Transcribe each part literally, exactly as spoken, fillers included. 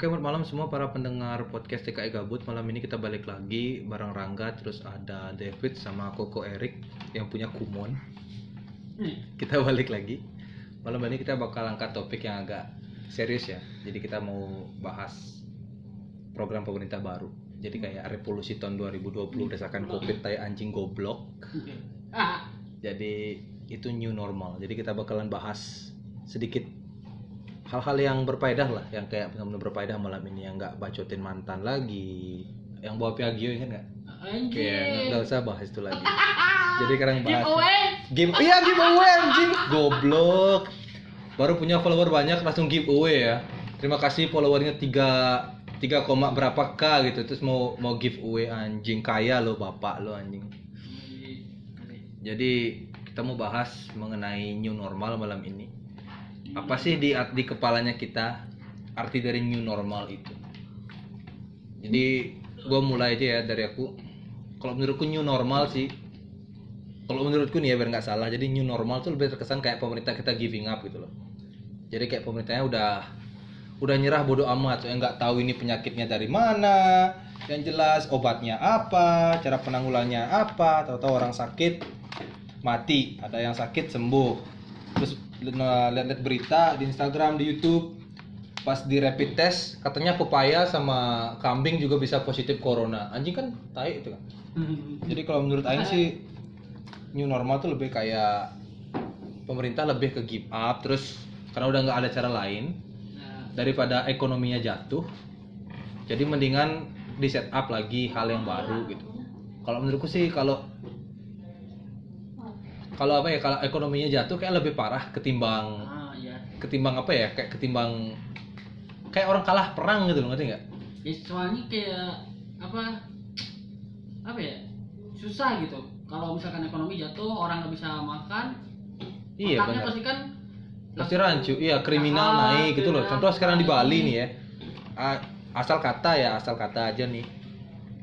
Oke, selamat malam semua para pendengar podcast T K I Gabut. Malam ini kita balik lagi bareng Rangga, terus ada David sama Koko Erik yang punya Kumon. Kita balik lagi. Malam ini kita bakal angkat topik yang agak serius ya. Jadi kita mau bahas program pemerintah baru. Jadi kayak revolusi tahun dua ribu dua puluh berdasarkan Covid, tai anjing goblok. Jadi itu new normal. Jadi kita bakalan bahas sedikit hal-hal yang berfaedah lah, yang kayak benar-benar berfaedah malam ini, yang nggak bacotin mantan lagi, yang bawa Piaggio, ingat nggak? Oke, nggak usah bahas itu lagi. Jadi sekarang bahas game, iya giveaway, anjing goblok. Baru punya follower banyak langsung giveaway ya. Terima kasih followernya tiga tiga, berapa k gitu, terus mau mau giveaway, anjing kaya lo bapak lo anjing. Jadi kita mau bahas mengenai new normal malam ini. Apa sih di di kepalanya kita arti dari new normal itu? Jadi gue mulai aja ya dari aku. Kalau menurutku new normal sih, kalau menurutku nih ya biar nggak salah, jadi new normal tuh lebih terkesan kayak pemerintah kita giving up gitu loh. Jadi kayak pemerintahnya udah udah nyerah bodo amat, soalnya nggak tahu ini penyakitnya dari mana, yang jelas obatnya apa, cara penanggulannya apa, tahu-tahu orang sakit mati, ada yang sakit sembuh, terus lihat-lihat berita di Instagram, di YouTube, pas di rapid test katanya pepaya sama kambing juga bisa positif corona. Anjing kan tai itu kan. Jadi kalau menurut Aing sih new normal tuh lebih kayak pemerintah lebih ke give up, terus karena udah nggak ada cara lain daripada ekonominya jatuh, jadi mendingan di set up lagi hal yang baru gitu. Kalau menurutku sih kalau Kalau apa ya, kalau ekonominya jatuh kayak lebih parah ketimbang ah, iya. ketimbang apa ya, kayak ketimbang kayak orang kalah perang gitu loh, ngerti nggak? Ya, soalnya kayak apa apa ya, susah gitu. Kalau misalkan ekonomi jatuh, orang nggak bisa makan, iya, makannya pasti kan pasti rancu, iya kriminal ah, naik gitu loh. Contoh sekarang di Bali nih ya, asal kata ya asal kata aja nih,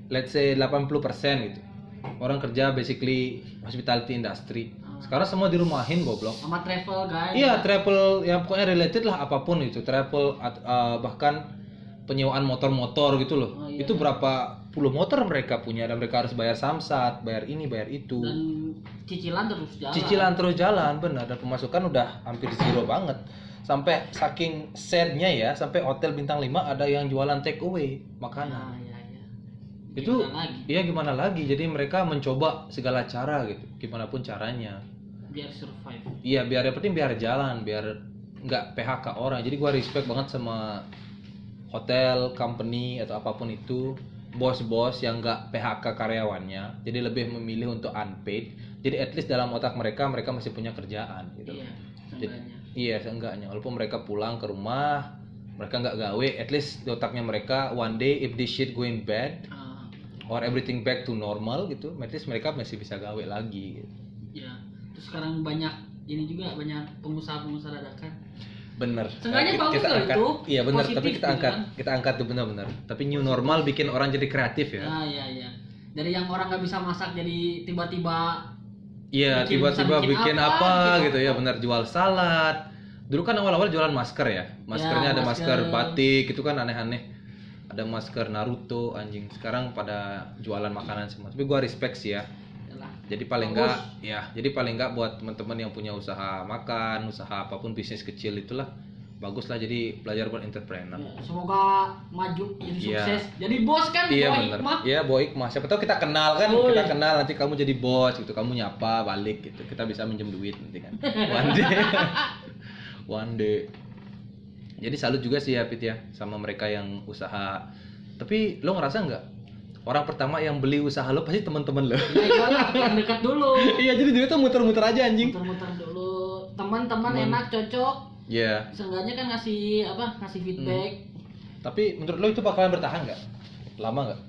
let's say delapan puluh persen gitu orang kerja basically hospitality industry. Sekarang semua dirumahin goblok. Sama travel guys. Iya, travel ya pokoknya related lah apapun itu. Travel uh, bahkan penyewaan motor-motor gitu loh. Oh, iya, itu iya. Berapa puluh motor mereka punya dan mereka harus bayar samsat, bayar ini, bayar itu. Dan cicilan terus jalan. Cicilan terus jalan, benar. Dan pemasukan udah hampir zero banget. Sampai saking sadnya ya, sampai hotel bintang lima ada yang jualan take away makanan. Nah, iya. Itu iya gimana, gimana lagi, jadi mereka mencoba segala cara gitu, gimana pun caranya biar survive, iya biar yang penting biar jalan, biar nggak P H K orang. Jadi gua respect banget sama hotel, company atau apapun itu, bos-bos yang nggak P H K karyawannya, jadi lebih memilih untuk unpaid, jadi at least dalam otak mereka mereka masih punya kerjaan gitu. Iya, jadi, iya seenggaknya walaupun mereka pulang ke rumah mereka nggak gawe, at least di otaknya mereka one day if this shit going bad uh. or everything back to normal gitu, matis mereka masih bisa gawe lagi gitu. Ya, terus sekarang banyak ini juga, banyak pengusaha-pengusaha dadakan. Bener. Sengaja nah, bagus loh itu. Iya bener, positif, tapi kita angkat, kan? Kita angkat tuh benar-benar. Tapi new normal bikin orang jadi kreatif ya. Nah, iya iya. Dari yang orang nggak bisa masak jadi tiba-tiba. Iya, tiba-tiba bikin, bikin apa, apa gitu ya, benar, jual salad. Dulu kan awal-awal jualan masker ya. Maskernya ya, ada masker, masker batik itu kan aneh-aneh. Ada masker Naruto anjing, sekarang pada jualan makanan semua. Tapi gua respect sih ya. Yalah. Jadi paling enggak ya, jadi paling enggak buat teman-teman yang punya usaha makan, usaha apapun bisnis kecil itulah. Baguslah jadi pelajar buat entrepreneur. Ya, semoga maju jadi ya. Sukses. Jadi bos kan ya, bawa hikmah. Iya, bawa hikmah. Siapa tahu kita kenal kan, oh, kita iya. kenal nanti kamu jadi bos gitu, kamu nyapa balik gitu. Kita bisa minjem duit nanti kan. One day. One day. Jadi salut juga sih ya Pit ya sama mereka yang usaha. Tapi lo ngerasa nggak orang pertama yang beli usaha lo pasti teman-teman lo? Ya iyalah, yang dekat dulu. Iya jadi duitnya muter-muter aja anjing. Muter-muter dulu, teman-teman Men... enak cocok. Iya. Yeah. Seenggaknya kan ngasih apa? Ngasih feedback. Hmm. Tapi menurut lo itu bakalan bertahan nggak? Lama nggak?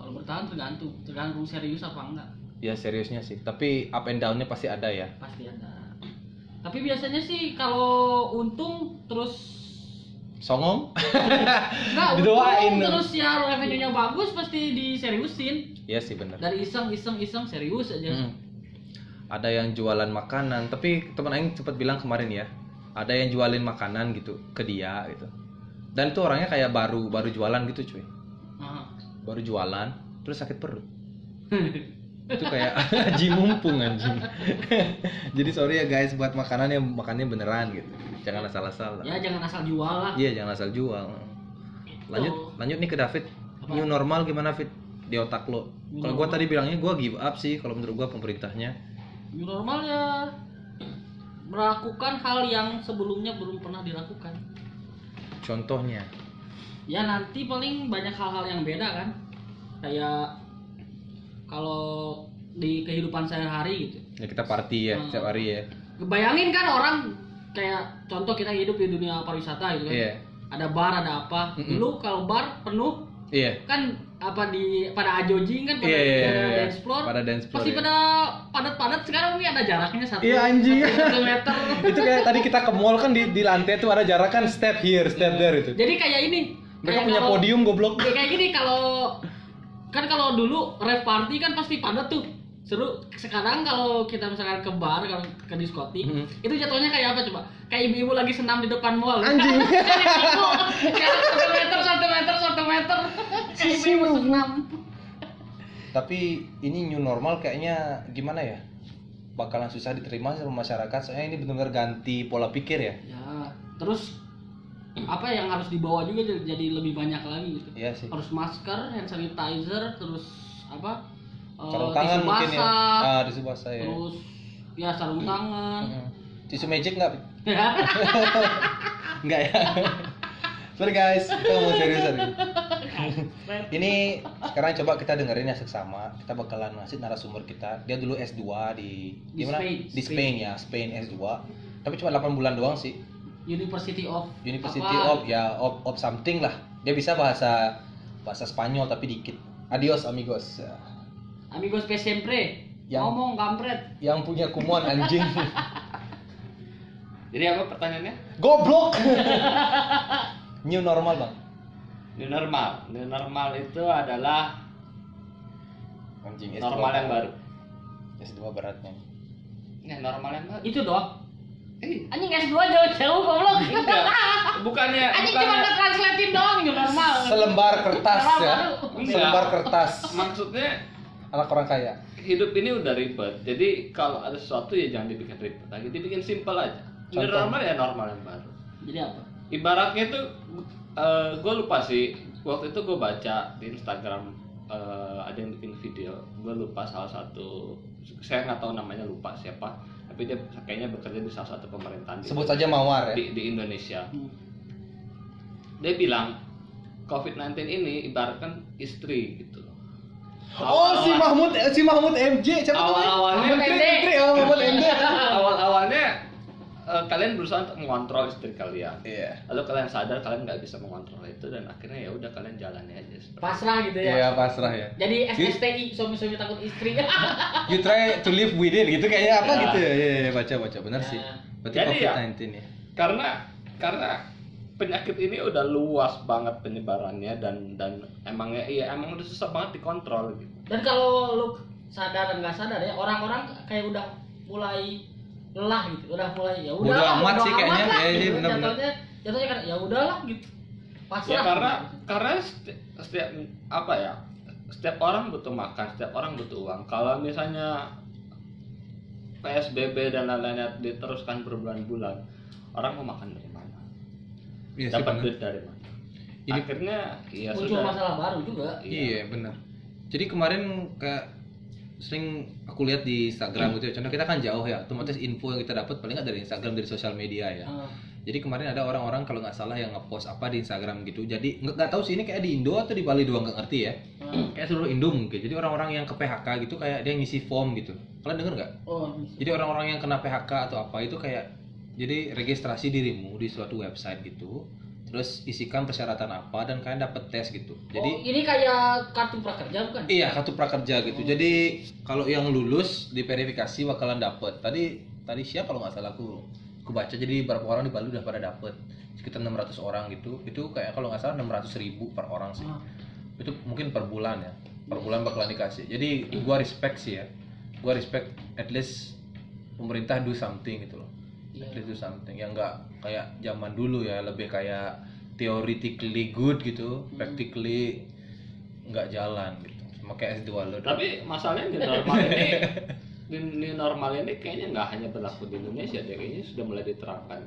Kalau bertahan tergantung, tergantung serius apa enggak. Ya seriusnya sih. Tapi up and down-nya pasti ada ya. Pasti ada. Tapi biasanya sih kalau untung terus songong nggak untung terus ya revenue-nya bagus pasti diseriusin. Iya sih benar. Dari iseng iseng iseng serius aja. Hmm. Ada yang jualan makanan, tapi teman Aing sempat bilang kemarin ya, ada yang jualin makanan gitu ke dia gitu. Dan itu orangnya kayak baru baru jualan gitu cuy. Uh-huh. Baru jualan terus sakit perut. Itu kayak aji mumpung anjing. Jadi sorry ya guys buat makanan yang makannya beneran gitu. Jangan asal-asal. Ya jangan asal jual lah. Iya jangan asal jual. Lanjut oh. lanjut nih ke David. Apa? New normal gimana Fit di otak lo? Kalau gue tadi bilangnya gue give up sih kalau menurut gue pemerintahnya. New normal ya melakukan hal yang sebelumnya belum pernah dilakukan. Contohnya? Ya nanti paling banyak hal-hal yang beda kan. Kayak kalau di kehidupan sehari-hari gitu. Ya kita party ya, nah, setiap hari ya. Bayangin kan orang kayak contoh kita hidup di dunia pariwisata gitu kan. Yeah. Ada bar, ada apa. Mm-mm. Dulu kalau bar penuh. Iya. Yeah. Kan apa di pada ajojing kan pada, yeah, yeah, yeah, pada yeah. dance floor. Pada dance floor. Pasti yeah. pada padat-padat sekarang ini ada jaraknya satu. Iya yeah, anjing. satu meter. Itu kayak tadi kita ke mall kan di di lantai tuh ada jarak kan step here, step yeah. there itu. Jadi kayak ini. Mereka kayak punya kalo, podium goblok. Kayak gini kalau kan kalau dulu rave party kan pasti padat tuh seru. Sekarang kalau kita misalkan ke bar, kalau ke diskotik, hmm. itu jatuhnya kayak apa coba? Kayak ibu-ibu lagi senam di depan mall. Anjing. Kayak satu meter, satu meter, satu meter. Kayak ibu-ibu senam. Tapi ini new normal kayaknya gimana ya? Bakalan susah diterima sama masyarakat. Soalnya ini benar-benar ganti pola pikir ya. Ya. Terus apa yang harus dibawa juga jadi lebih banyak lagi gitu. Iya sih. Harus masker, hand sanitizer, terus apa? Sarung uh, tangan mungkin basah, ya. Ah, tisu basah ya. Terus ya sarung tangan. Tisu magic enggak? Enggak ya. Sorry guys, kita mau seriusan. Ini sekarang coba kita dengerin ya seksama. Kita bakalan ngasih narasumber kita. Dia dulu S dua di di, di mana? Spain. Di Spain ya, Spain S dua. Tapi cuma delapan bulan doang sih. University of University apa? of ya of, of something lah. Dia bisa bahasa bahasa Spanyol tapi dikit. Adios amigos. Amigos pe siempre. Yang, ngomong kampret. Yang punya Kumon anjing. Jadi apa pertanyaannya? Goblok. New normal, Bang. New normal. New normal itu adalah anjing S dua normal yang baru. S dua beratnya. Ya normal yang baru. Itu doang. Eh. Anjing S dua jauh-jauh goblok. Bukannya anjing bukannya... cuma nge-translatein doang new normal. Selembar kertas ya. Selembar kertas. Maksudnya anak orang kaya. Hidup ini udah ribet. Jadi kalau ada sesuatu ya jangan dibikin ribet. Lagi dibikin simpel aja. New normal ya normal yang baru. Jadi apa? Ibaratnya tuh uh, gue lupa sih. Waktu itu gue baca di Instagram uh, ada yang bikin video. Gue lupa salah satu. Saya nggak tahu namanya, lupa siapa. Tapi dia kayaknya bekerja di salah satu pemerintahan sebut saja Mawar ya di, di Indonesia. hmm. Dia bilang covid sembilan belas ini ibaratkan istri gitu loh. Oh awal si Mahmud si Mahmud M J siapa awal-awalnya istri Mahmud M J awal-awalnya uh, kalian berusaha untuk mengontrol istri kalian. Yeah. Lalu kalian sadar kalian nggak bisa mengontrol itu dan akhirnya ya udah kalian jalani aja pasrah gitu ya. Iya pasrah ya. Jadi S S T I suami-suami takut istri. You try to live with it gitu kayaknya apa yeah. gitu ya. Iya ya, baca baca benar yeah. sih. Berarti covid sembilan belas ya. Karena karena penyakit ini udah luas banget penyebarannya dan dan emangnya iya emang udah susah banget dikontrol gitu. Dan kalau lu sadar dan nggak sadar ya orang-orang kayak udah mulai lelah gitu, udah mulai ya udah lah, amat sih kayaknya, amat lah, ya, gitu. bener, jatuhnya, bener. jatuhnya kan ya udahlah gitu, pasrah. Ya, karena gitu. karena setiap, setiap apa ya, setiap orang butuh makan, setiap orang butuh uang. Kalau misalnya P S B B dan lain-lain diteruskan berbulan-bulan, orang mau makan dari mana? Ya, dapat duit dari mana? Ini akhirnya ya muncul masalah baru juga. Iya, iya benar. Jadi kemarin kayak sering aku lihat di Instagram gitu ya, contoh kita kan jauh ya, otomatis info yang kita dapat paling nggak dari Instagram, dari sosial media ya. Uh. Jadi kemarin ada orang-orang kalau nggak salah yang ngepost apa di Instagram gitu, jadi nggak tahu sih ini kayak di Indo atau di Bali doang nggak ngerti ya, uh. kayak seluruh Indo mungkin. Jadi orang-orang yang ke P H K gitu kayak dia ngisi form gitu, kalian denger nggak? Oh, jadi orang-orang yang kena P H K atau apa itu kayak, jadi registrasi dirimu di suatu website gitu. Terus isikan persyaratan apa dan kalian dapat tes gitu. Jadi oh, ini kayak kartu prakerja bukan? Iya, kartu prakerja gitu. Oh. Jadi kalau yang lulus diverifikasi bakalan dapat. Tadi tadi siapa kalau nggak salah aku aku baca jadi berapa orang di Bali udah pada dapat. Sekitar enam ratus orang gitu. Itu kayak kalau nggak salah enam ratus ribu per orang sih. Ah. Itu mungkin per bulan ya. Per bulan bakalan dikasih. Jadi gua respect sih ya. Gua respect at least pemerintah do something gitu loh. Itu something yang nggak kayak zaman dulu ya, lebih kayak theoretically good gitu, hmm. practically nggak jalan gitu. Cuma kayak S dua lo. Tapi masalahnya di normal ini, di, di normal ini kayaknya nggak hanya berlaku di Indonesia, deh. Kayaknya sudah mulai diterapkan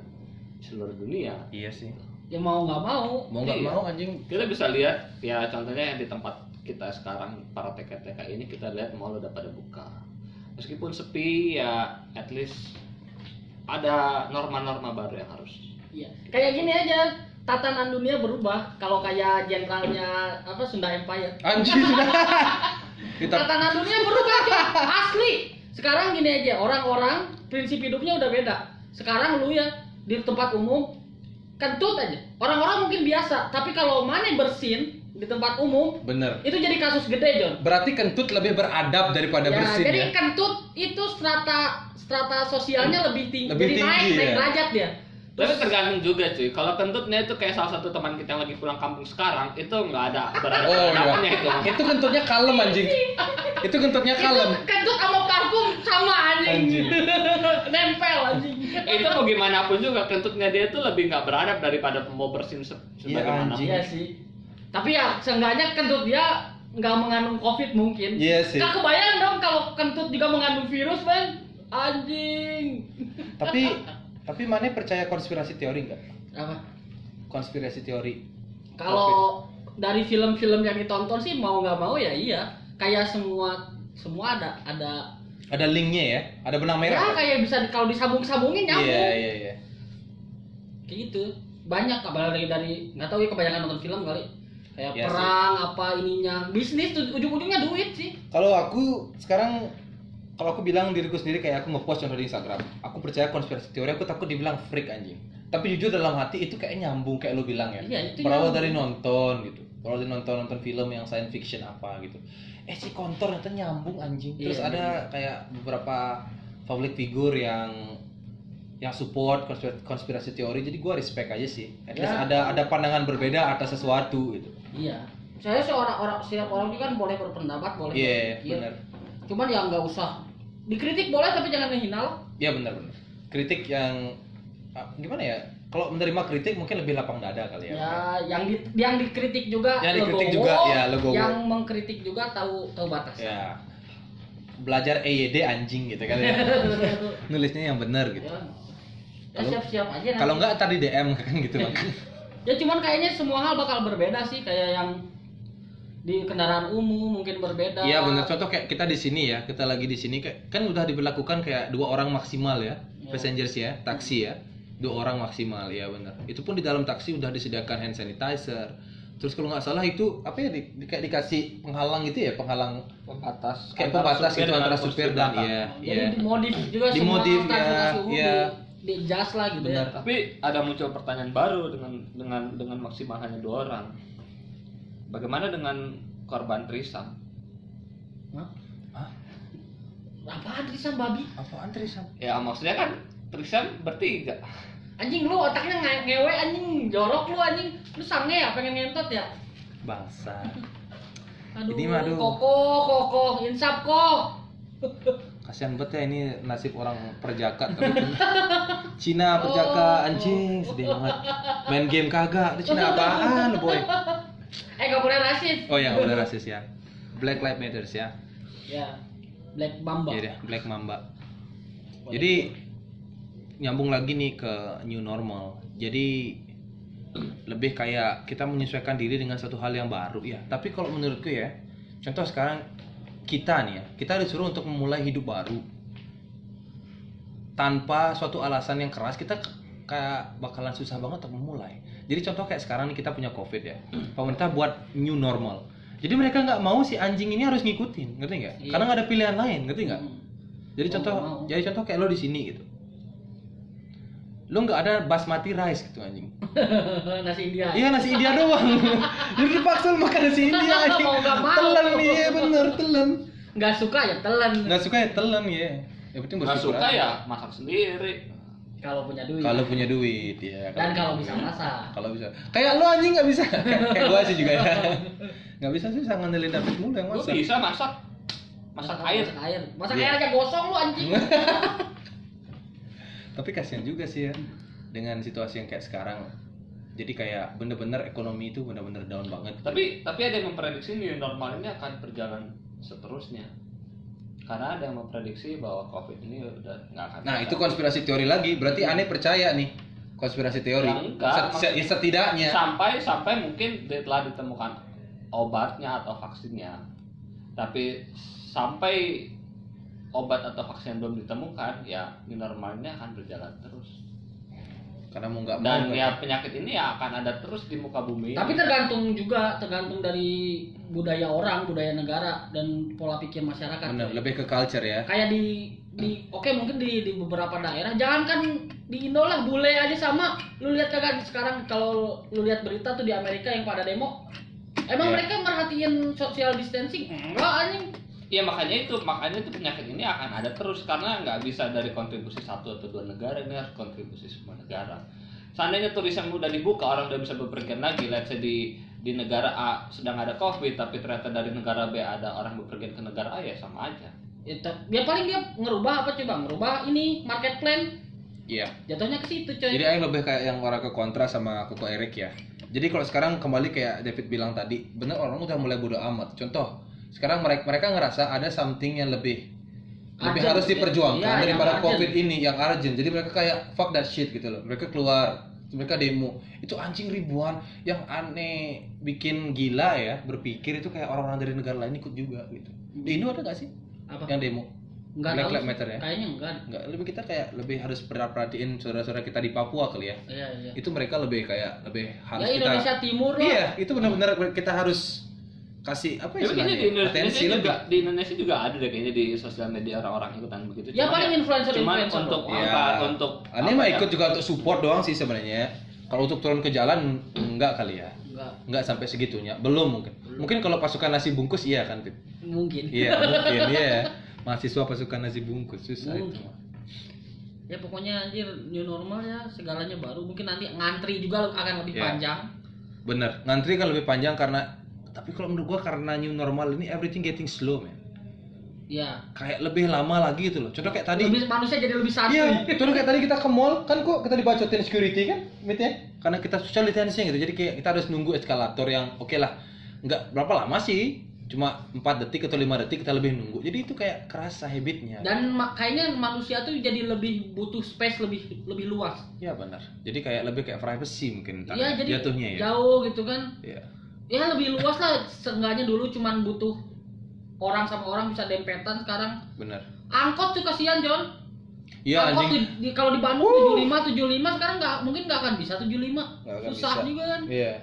di seluruh dunia. Iya sih. Ya mau nggak mau. Mau nggak mau anjing. Kita bisa lihat, ya contohnya di tempat kita sekarang para T K T K ini kita lihat mall udah pada buka. Meskipun sepi ya, at least ada norma-norma baru yang harus. Iya. Kayak gini aja, tatanan dunia berubah. Kalau kayak jenderalnya apa Sunda Empire. Anjir. Tatanan dunia berubah ya, asli. Sekarang gini aja, orang-orang prinsip hidupnya udah beda. Sekarang lu ya di tempat umum kentut aja. Orang-orang mungkin biasa, tapi kalau mana bersin di tempat umum, bener. Itu jadi kasus gede, John. Berarti kentut lebih beradab daripada ya, bersin. Jadi ya? Kentut itu strata strata sosialnya hmm. lebih tinggi, lebih tinggi naik, ya? Naik derajat dia. Tapi tergantung juga cuy. Kalau kentutnya itu kayak salah satu teman kita yang lagi pulang kampung sekarang, itu nggak ada beradab-beradabnya oh, itu. Itu kentutnya kalem anjing. Itu kentutnya kalem. Itu kentut sama parfum sama anjing. anjing. Nempel anjing. Itu mau gimana pun juga kentutnya dia itu lebih nggak beradab daripada mau bersin se sebagaimana. Iya sih. Tapi ya seenggaknya kentut dia nggak mengandung covid mungkin. Iya sih. Nggak kebayang dong kalau kentut juga mengandung virus, men. Anjing. Tapi tapi mana percaya konspirasi teori nggak? Apa? Konspirasi teori. Kalau dari film-film yang ditonton sih mau nggak mau ya iya. Kayak semua semua ada ada. Ada linknya ya? Ada benang merah. Ya kayak bisa kalau disambung-sambungin nyambung. Iya iya iya. Kayak gitu. Banyak kabar dari dari nggak tahu ya kebanyakan nonton film kali. Kayak ya, perang sih. Apa ininya bisnis ujung-ujungnya duit sih. Kalau aku sekarang kalau aku bilang diriku sendiri kayak aku ngepost contoh di Instagram, aku percaya konspirasi teori, aku takut dibilang freak anjing. Tapi jujur dalam hati itu kayak nyambung kayak lo bilang ya. Iya, berawal dari nonton gitu. Berawal dari nonton nonton film yang science fiction apa gitu. Eh si kontor ternyata nyambung anjing. Terus iya, ada iya. kayak beberapa public figure yang yang support konspirasi, konspirasi teori, jadi gue respect aja sih. At least ya. ada ada pandangan berbeda atas sesuatu gitu. Iya, saya seorang orang setiap orang ini kan boleh berpendapat, boleh yeah, berpikir. Bener. Cuman ya nggak usah dikritik boleh tapi jangan menghina loh. Iya benar benar. Kritik yang gimana ya? Kalau menerima kritik mungkin lebih lapang dada kali ya. Ya, yang di, yang dikritik juga yang legowo. Dikritik juga, ya, legowo. Yang mengkritik juga tahu tahu batas. Ya. Belajar E Y D anjing gitu kan ya. Nulisnya yang benar gitu. Ya, siap-siap aja nanti. Kalau nggak tadi D M kan gitu bang. Ya cuman kayaknya semua hal bakal berbeda sih, kayak yang di kendaraan umum mungkin berbeda. Iya benar, contoh kayak kita di sini ya, kita lagi di sini kan udah diberlakukan kayak dua orang maksimal ya, yeah. Passengers ya, taksi ya, dua orang maksimal ya benar. Itu pun di dalam taksi udah disediakan hand sanitizer. Terus kalau nggak salah itu apa ya di, di, kayak dikasih penghalang gitu ya, penghalang pembatas, kayak pembatas gitu antara supir dan iya. Jadi dimodif juga semua transportasi umum. Di jas lah gitu. Benar, ya. Tapi ada muncul pertanyaan baru dengan dengan dengan maksimal hanya dua orang. Bagaimana dengan korban trisam? Hah? Hah? Apaan trisam babi? Apaan trisam? Ya maksudnya kan trisam bertiga. Anjing lu otaknya nge- ngewe anjing, jorok lu anjing. Lu sange ya pengen ngentot ya? Bangsa. Aduh, ini madu. Koko, koko, insap kok. Kasian banget ya ini nasib orang perjaka Cina perjaka anjing sedih banget main game kagak itu Cina apaan boy eh gak boleh rasis oh ya gak boleh rasis ya Black Lives Matter ya ya Black Mamba ya Black Mamba jadi nyambung lagi nih ke new normal jadi lebih kayak kita menyesuaikan diri dengan satu hal yang baru ya tapi kalau menurutku ya contoh sekarang kita nih ya, kita disuruh untuk memulai hidup baru tanpa suatu alasan yang keras kita kayak bakalan susah banget untuk memulai jadi contoh kayak sekarang nih kita punya covid ya pemerintah buat new normal jadi mereka nggak mau si anjing ini harus ngikutin ngerti nggak iya. Karena nggak ada pilihan lain ngerti nggak hmm. jadi oh, contoh wow. jadi contoh kayak lo di sini gitu lo nggak ada basmati rice gitu anjing nasi India iya nasi India doang jadi dipaksa makan nasi India anjing telan iya bener telan nggak suka ya telan nggak suka ya telan ya ya penting nggak suka aja. Ya masak sendiri kalau punya duit kalau punya duit ya dan kalau bisa masak kalau bisa kayak lo anjing nggak bisa kayak gua sih juga ya nggak bisa sih sangat ngelin David mulu yang masak lo bisa masak masak air masak air masak yeah. Air aja gosong lo anjing tapi kasihan juga sih ya dengan situasi yang kayak sekarang Jadi kayak bener-bener ekonomi itu bener-bener down banget. Tapi tapi ada yang memprediksi new normal ini akan berjalan seterusnya. Karena ada yang memprediksi bahwa Covid ini udah nggak akan. Nah itu konspirasi teori lagi. Berarti aneh percaya nih konspirasi teori. Nah, enggak, Set, ya setidaknya sampai sampai mungkin telah ditemukan obatnya atau vaksinnya. Tapi sampai obat atau vaksin belum ditemukan, ya new normalnya akan berjalan terus. Karena mau nggak mau dan kan? Ya penyakit ini ya akan ada terus di muka bumi. Tapi tergantung juga, tergantung dari budaya orang, budaya negara dan pola pikir masyarakat. Bener, lebih ke culture ya. Kayak di di oke okay, mungkin di di beberapa daerah, jangankan di Indo lah, bule aja sama. Lu lihat kagak sekarang kalau lu lihat berita tuh di Amerika yang pada demo, emang yeah. mereka merhatiin social distancing? Enggak anjing. Iya makanya itu, makanya itu penyakit ini akan ada terus karena nggak bisa dari kontribusi satu atau dua negara, ini harus kontribusi semua negara. Seandainya turisme udah dibuka, orang udah bisa bepergian lagi. Let's say di di negara A sedang ada Covid, tapi ternyata dari negara B ada orang bepergian ke negara A, ya sama aja. Itu ya paling dia ngerubah apa coba? Ngerubah ini market plan. Iya. Yeah. Jatuhnya ke situ coy. Jadi aing lebih kayak yang orang ke kontra sama Koko Erik ya. Jadi kalau sekarang kembali kayak David bilang tadi, bener orang udah mulai bodo amat. Contoh sekarang mereka mereka ngerasa ada something yang lebih urgent, lebih harus diperjuangkan ya, daripada Covid urgent. Ini yang urgent. Jadi mereka kayak fuck that shit gitu loh. Mereka keluar, mereka demo. Itu anjing ribuan yang aneh bikin gila ya, berpikir itu kayak orang-orang dari negara lain ikut juga gitu. Di Indo ada enggak sih? Apa? Yang demo? Enggak Black Lives Matter ya? Kayaknya enggak. Enggak, lebih kita kayak lebih harus perhatiin saudara-saudara kita di Papua kali ya. Iya, iya. Itu mereka lebih kayak lebih harus ya, Indonesia kita, Timur lah. Iya, itu benar-benar kita harus kasih apa ya, di Indonesia, atensi Indonesia juga, di Indonesia juga ada deh kayaknya di sosial media orang-orang ikutan begitu. Ya paling influencer influencer untuk ya, apa untuk aneh mah ikut juga untuk support doang sih sebenarnya. Kalau untuk turun ke jalan enggak kali ya. Enggak. Enggak sampai segitunya. Belum mungkin. Belum. Mungkin kalau pasukan nasi bungkus iya kan, Pip? Mungkin. Iya, mungkin ya. Mahasiswa pasukan nasi bungkus susah mungkin. Itu. Ya pokoknya anjir new normal ya, segalanya baru. Mungkin nanti ngantri juga akan lebih ya. Panjang. Bener, ngantri kan lebih panjang karena tapi kalau menurut gua karena new normal ini everything getting slow man. Iya. Kayak lebih lama lagi gitu loh. Contoh kayak tadi. Lebih manusia jadi lebih santai. Iya. Contoh kayak tadi kita ke mall kan kok kita dibacotin security kan, mitnya. Karena kita social distancing gitu. Jadi kayak kita harus nunggu eskalator yang oke okay lah. Enggak berapa lama sih? Cuma empat detik atau lima detik kita lebih nunggu. Jadi itu kayak kerasa habitnya. Dan ma- kayaknya manusia tuh jadi lebih butuh space lebih lebih luas. Iya benar. Jadi kayak lebih kayak privacy mungkin tadi ya, jatuhnya ya. Jauh gitu kan. Iya. Ya lebih luas lah, seenggaknya dulu cuman butuh orang sama orang bisa dempetan sekarang. Bener. Angkot tuh kasihan John. Iya anjing. Di, kalau di Bandung tujuh puluh lima tujuh puluh lima sekarang nggak mungkin nggak akan bisa tujuh puluh lima. Gak akan susah bisa. Juga kan. Iya.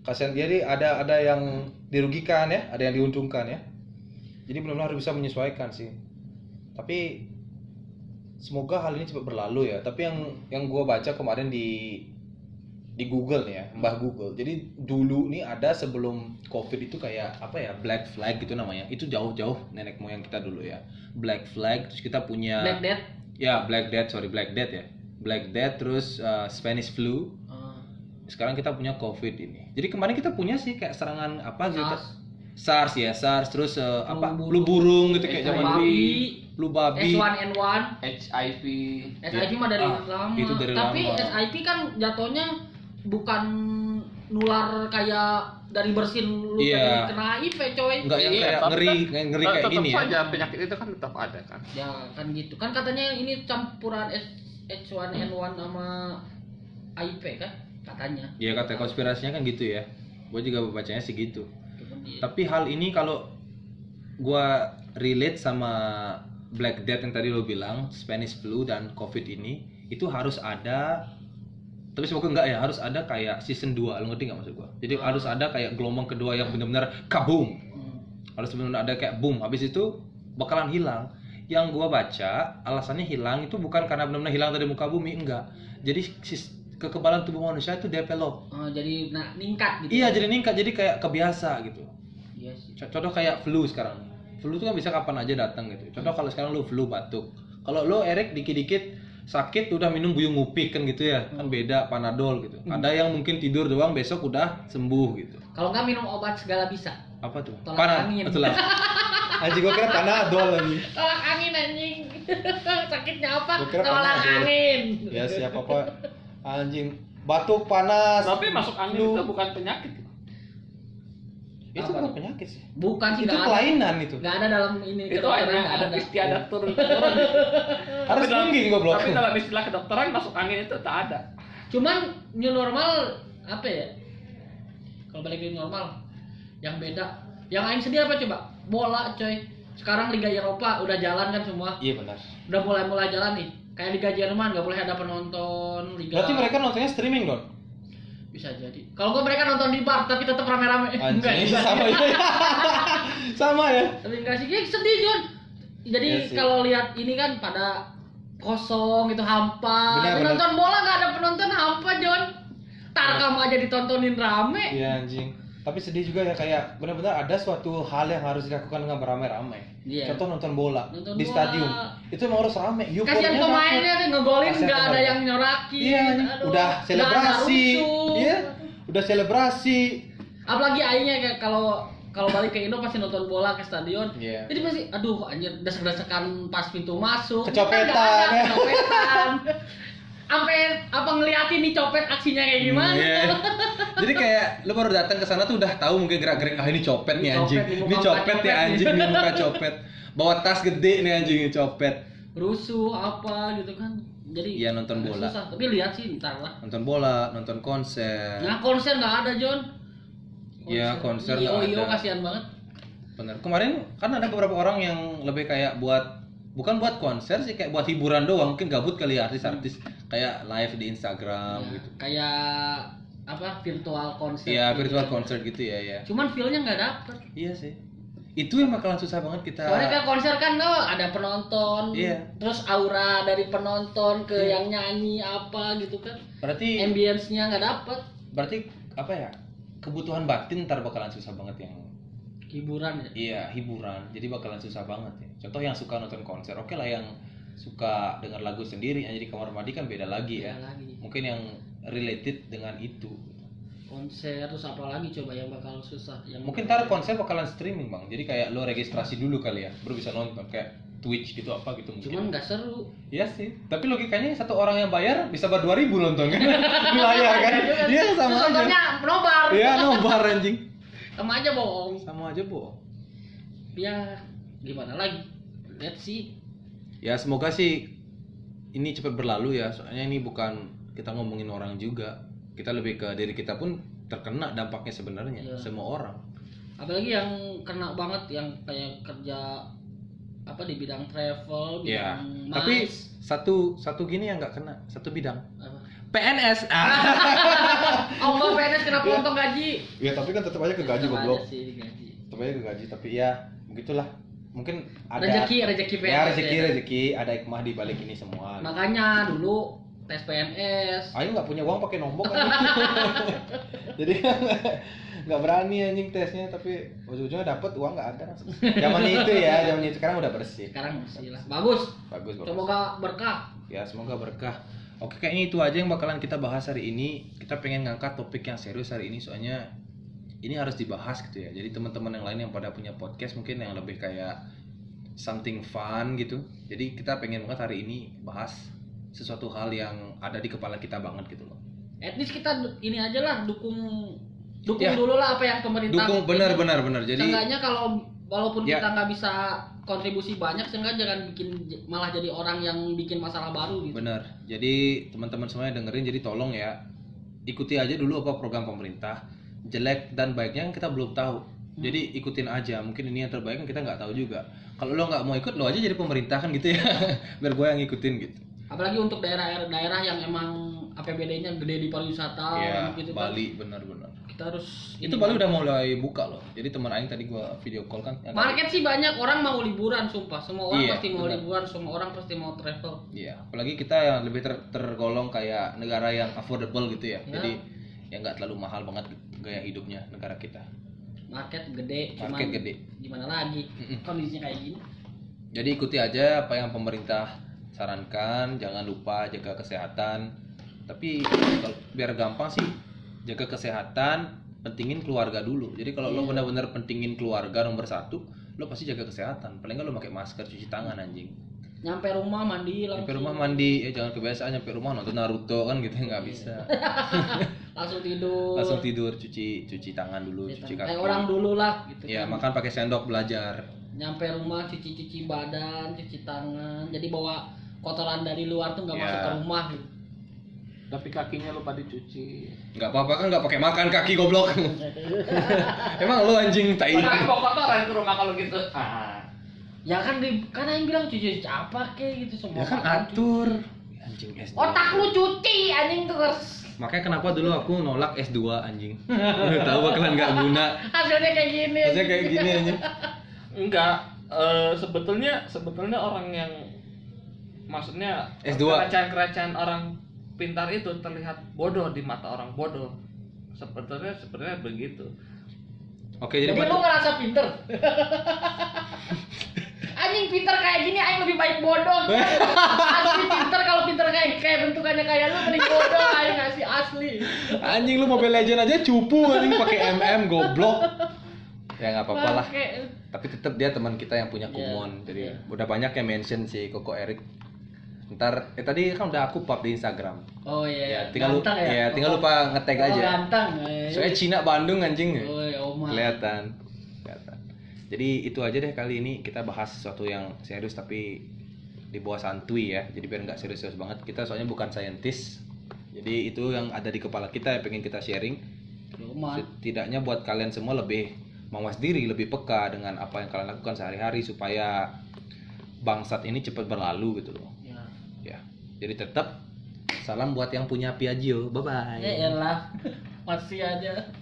Kasihan jadi ada ada yang dirugikan ya, ada yang diuntungkan ya. Jadi benar-benar harus bisa menyesuaikan sih. Tapi semoga hal ini cepat berlalu ya. Tapi yang yang gua baca kemarin di di Google nih ya, Mbah Google. Jadi dulu nih ada sebelum Covid itu kayak apa ya, Black Flag gitu namanya. Itu jauh-jauh nenek moyang kita dulu ya. Black Flag, terus kita punya Black Death. Ya, Black Death, sorry Black Death ya. Black Death terus uh, Spanish Flu. Uh. Sekarang kita punya Covid ini. Jadi kemarin kita punya sih kayak serangan apa gitu. SARS, SARS ya, SARS terus uh, apa? Flu burung gitu kayak zaman dulu. Flu babi, H one N one, H I V. H I V mah dari lama. Tapi H I V kan jatuhnya bukan nular kayak dari bersin lu yeah. kena H I V coy. Enggak yang kayak ya, ngeri, kan, ngeri kayak gini ya. Tetap penyakit itu kan tetap ada kan. Ya kan gitu. Kan katanya ini campuran H one N one sama H I V kan katanya. Iya kata konspirasinya kan gitu ya. Gua juga bacanya sih gitu. Tapi hal ini kalau gua relate sama Black Death yang tadi lo bilang, Spanish Flu dan Covid ini itu harus ada. Tapi semoga enggak ya, harus ada kayak season dua, lo ngerti enggak maksud gua? Jadi harus ada kayak gelombang kedua yang benar-benar kaboom. Harus benar-benar ada kayak boom, habis itu bakalan hilang. Yang gua baca, alasannya hilang itu bukan karena benar-benar hilang dari muka bumi, enggak. Jadi kekebalan tubuh manusia itu develop. Oh, jadi nah, meningkat gitu. Iya, jadi meningkat, jadi kayak kebiasa gitu. Iya sih. Contoh kayak flu sekarang. Flu itu kan bisa kapan aja datang gitu. Contoh kalau sekarang lu flu batuk. Kalau lu Erik dikit-dikit sakit udah minum buyung ngupik kan gitu ya, kan beda panadol gitu. Ada yang mungkin tidur doang besok udah sembuh gitu. Kalau nggak minum obat segala bisa. Apa tuh? Tolak Pana- angin. Betul lah. Anjing gua kira panadol lagi. Tolak angin anjing. Sakitnya apa? Tolak angin. Ya siapa apa anjing batuk, panas. Tapi masuk angin itu bukan penyakit. Itu bukan penyakit sih. Bukan sih. Itu kelainan itu. Enggak ada dalam ini. Itu hanya ada istiadat turun-turun. Harus tinggi juga blok. Tapi dalam istilah kedokteran masuk angin itu tak ada. Cuman new normal apa ya? Kalau balik new normal yang beda. Yang lain sendiri apa coba? Bola coy. Sekarang Liga Eropa udah jalan kan semua? Iya benar. Udah mulai-mulai jalan nih. Kayak Liga Jerman nggak boleh ada penonton. Liga. Berarti mereka nontonnya streaming dong? Bisa jadi. Kalau gua mereka nonton di bar tapi tetap rame-rame. Enggak bisa. Sama ya. Sama ya. Tapi enggak sih, sedih Jon. Jadi ya kalau lihat ini kan pada kosong itu hampa. Bener, bener. Nonton bola nggak ada penonton hampa Jon. Tarkam aja ditontonin rame. Iya anjing. Tapi sedih juga ya kayak benar-benar ada suatu hal yang harus dilakukan dengan beramai-ramai. Yeah. Contoh nonton bola nonton di bola. Stadium itu emang harus ramai. Kasihan pemainnya nih ngegolin nggak ada yang nyoraki. Iya. Aduh, udah selebrasi. Iya. Udah selebrasi. Apalagi akhirnya kayak kalau kalau balik ke Indo pasti nonton bola ke stadion. Yeah. Jadi pasti aduh anjir desek-desekan pas pintu masuk. Kecopetan. Ya. Kecopetan. Sampai apa ngeliatin nih copet aksinya kayak gimana? Yeah. Jadi kayak lu baru datang ke sana tuh udah tahu mungkin gerak-gerik ah ini copet nih anjing. Ini copet nih anjing, ini muka copet. Bawa tas gede nih anjing ini copet. Rusuh apa gitu kan. Jadi ya nonton bola. Susah, tapi lihat sih entar lah. Nonton bola, nonton konser. Nah, konser enggak ada, Jon. Iya, konser enggak ada. Iyo, kasihan banget. Benar. Kemarin kan ada beberapa orang yang lebih kayak buat bukan buat konser sih, kayak buat hiburan doang. Mungkin gabut kali ya artis-artis. Kayak live di Instagram ya, gitu. Kayak apa, virtual konser. Iya, gitu virtual ya. Konser gitu ya, ya. Cuman feel-nya nggak dapet. Iya sih. Itu yang bakalan susah banget kita. Soalnya kayak konser kan oh, ada penonton. Iya. Terus aura dari penonton ke iya. yang nyanyi apa gitu kan. Berarti ambience-nya nggak dapet. Berarti apa ya, kebutuhan batin ntar bakalan susah banget yang hiburan ya? Iya, hiburan. Jadi bakalan susah banget ya. Contoh yang suka nonton konser, oke okay lah yang suka dengar lagu sendiri, jadi kamar mandi kan beda lagi beda ya. Lagi. Mungkin yang related dengan itu. Konser terus apa lagi coba yang bakal susah? Yang mungkin ntar konser bakalan streaming bang. Jadi kayak lo registrasi dulu kali ya, baru bisa nonton kayak Twitch gitu apa gitu mungkin. Cuman nggak seru. Iya sih. Tapi logikanya satu orang yang bayar bisa bar dua ribu nonton kan? Di layar kan? Iya sama terus aja. Nontonnya nobar. Iya nobar anjing. Sama aja bohong. Sama aja bohong. Ya gimana lagi? Let's see. Ya semoga sih ini cepat berlalu ya. Soalnya ini bukan kita ngomongin orang juga. Kita lebih ke diri kita pun terkena dampaknya sebenarnya ya. Semua orang. Apalagi yang kena banget yang kayak kerja apa di bidang travel, bidang ya. Mas. Tapi satu satu gini yang nggak kena, satu bidang. Apa? P N S. Ah. Allah P N S kena potong gaji. Ya tapi kan tetap aja ke gaji goblok. Tetap aja ke gaji tapi ya begitulah. Mungkin ada rezeki, rezeki P N S. Ya rezeki, ya. Rezeki, ada hikmah di balik ini semua. Makanya gitu. Dulu tes P N S. Aing enggak punya uang pakai nombok kan. Jadi enggak berani anjing tesnya tapi ujung-ujungnya dapat uang enggak ada langsung. Zaman itu ya, zaman itu sekarang udah bersih. Sekarang bersih lah. Bagus. Bagus, bagus. Semoga berkah. Ya, semoga berkah. Oke, kayaknya itu aja yang bakalan kita bahas hari ini. Kita pengen ngangkat topik yang serius hari ini soalnya ini harus dibahas gitu ya. Jadi teman-teman yang lain yang pada punya podcast mungkin yang lebih kayak something fun gitu. Jadi kita pengen banget hari ini bahas sesuatu hal yang ada di kepala kita banget gitu loh. At least kita ini aja lah dukung dukung ya. Dulu lah apa yang pemerintah. Dukung benar benar benar. Jadi seenggaknya kalau walaupun ya. Kita nggak bisa kontribusi banyak, seenggaknya jangan bikin malah jadi orang yang bikin masalah baru gitu. Bener. Jadi teman-teman semuanya dengerin, jadi tolong ya ikuti aja dulu apa program pemerintah, jelek dan baiknya kita belum tahu. Hmm. Jadi ikutin aja, mungkin ini yang terbaik kita nggak tahu juga. Kalau lo nggak mau ikut lo aja jadi pemerintah kan gitu ya, biar gue yang ngikutin gitu. Apalagi untuk daerah-daerah yang emang A P B D-nya gede di pariwisata ya, gitu kan. Bali benar-benar. Kita harus itu Bali udah mulai buka loh. Jadi teman aing tadi gua video call kan. Market sih banyak orang mau liburan sumpah. Semua orang yeah, pasti mau bener. Liburan, semua orang pasti mau travel. Iya, yeah. Apalagi kita yang lebih ter tergolong kayak negara yang affordable gitu ya. Yeah. Jadi yang enggak terlalu mahal banget gaya hidupnya negara kita. Market gede, Market cuman gede. Gimana lagi? Kondisinya kayak gini. Jadi ikuti aja apa yang pemerintah sarankan, jangan lupa jaga kesehatan. Tapi biar gampang sih jaga kesehatan, pentingin keluarga dulu. Jadi kalau yeah. lo benar-benar pentingin keluarga nomor satu, lo pasti jaga kesehatan. Paling nggak lo pakai masker, cuci tangan anjing. Nyampe rumah mandi langsung. Nyampe rumah mandi, ya jangan kebiasaan nyampe rumah nonton Naruto kan gitu, nggak bisa. Langsung tidur. Langsung tidur, cuci cuci tangan dulu, ya, cuci kaki. Kayak orang dulu lah gitu. Ya, kan. Makan pakai sendok, belajar. Nyampe rumah cuci-cuci badan, cuci tangan. Jadi bawa kotoran dari luar tuh nggak ya. Masuk ke rumah gitu. Tapi kakinya lupa dicuci. Enggak apa-apa kan enggak pakai makan kaki goblok. Emang lu anjing tai. Enggak bawa kotoran ke rumah kalau gitu. Ah. Ya kan di, kan yang bilang cuci apa kek gitu semua. Ya kan atur. Cuci. Anjing S dua. Otak lu cuci anjing terus. Makanya kenapa dulu aku nolak S dua anjing. Tahu bakalan enggak guna. Hasilnya kayak gini. Hasilnya kayak gini anjing. Enggak uh, sebetulnya sebetulnya orang yang maksudnya keracaan-keracaan orang pintar itu terlihat bodoh di mata orang bodoh. Sepertinya sebenarnya begitu. Oke, jadi, jadi lu ngerasa pintar. Anjing pintar kayak gini aing lebih baik bodoh. Asli pintar kalau pintar kayak kayak bentukannya kayak lu mending bodoh aing ngasih asli. Anjing lu Mobile Legend aja cupu anjing pakai M M goblok. Ya nggak apa-apa lah. Tapi tetap dia teman kita yang punya Kumon. Yeah, jadi yeah. Udah banyak yang mention si Koko Erik. Ntar, eh tadi kan udah aku pub di Instagram. Oh iya. Ya, tinggal lu, ya? Ya, tinggal lupa ngetag aja. Oh, ganteng. Eh. Soalnya Cina Bandung anjing. Oh, ya, kelihatan. Kelihatan. Jadi itu aja deh kali ini kita bahas sesuatu yang serius tapi di bawah santuy ya. Jadi biar nggak serius-serius banget. Kita soalnya bukan saintis. Jadi itu yang ada di kepala kita yang pengen kita sharing. Rumah. Setidaknya buat kalian semua lebih mawas diri, lebih peka dengan apa yang kalian lakukan sehari-hari supaya bangsat ini cepat berlalu gitu loh. Ya, jadi tetap salam buat yang punya Piaggio. Bye bye. Ya elah. Masih aja.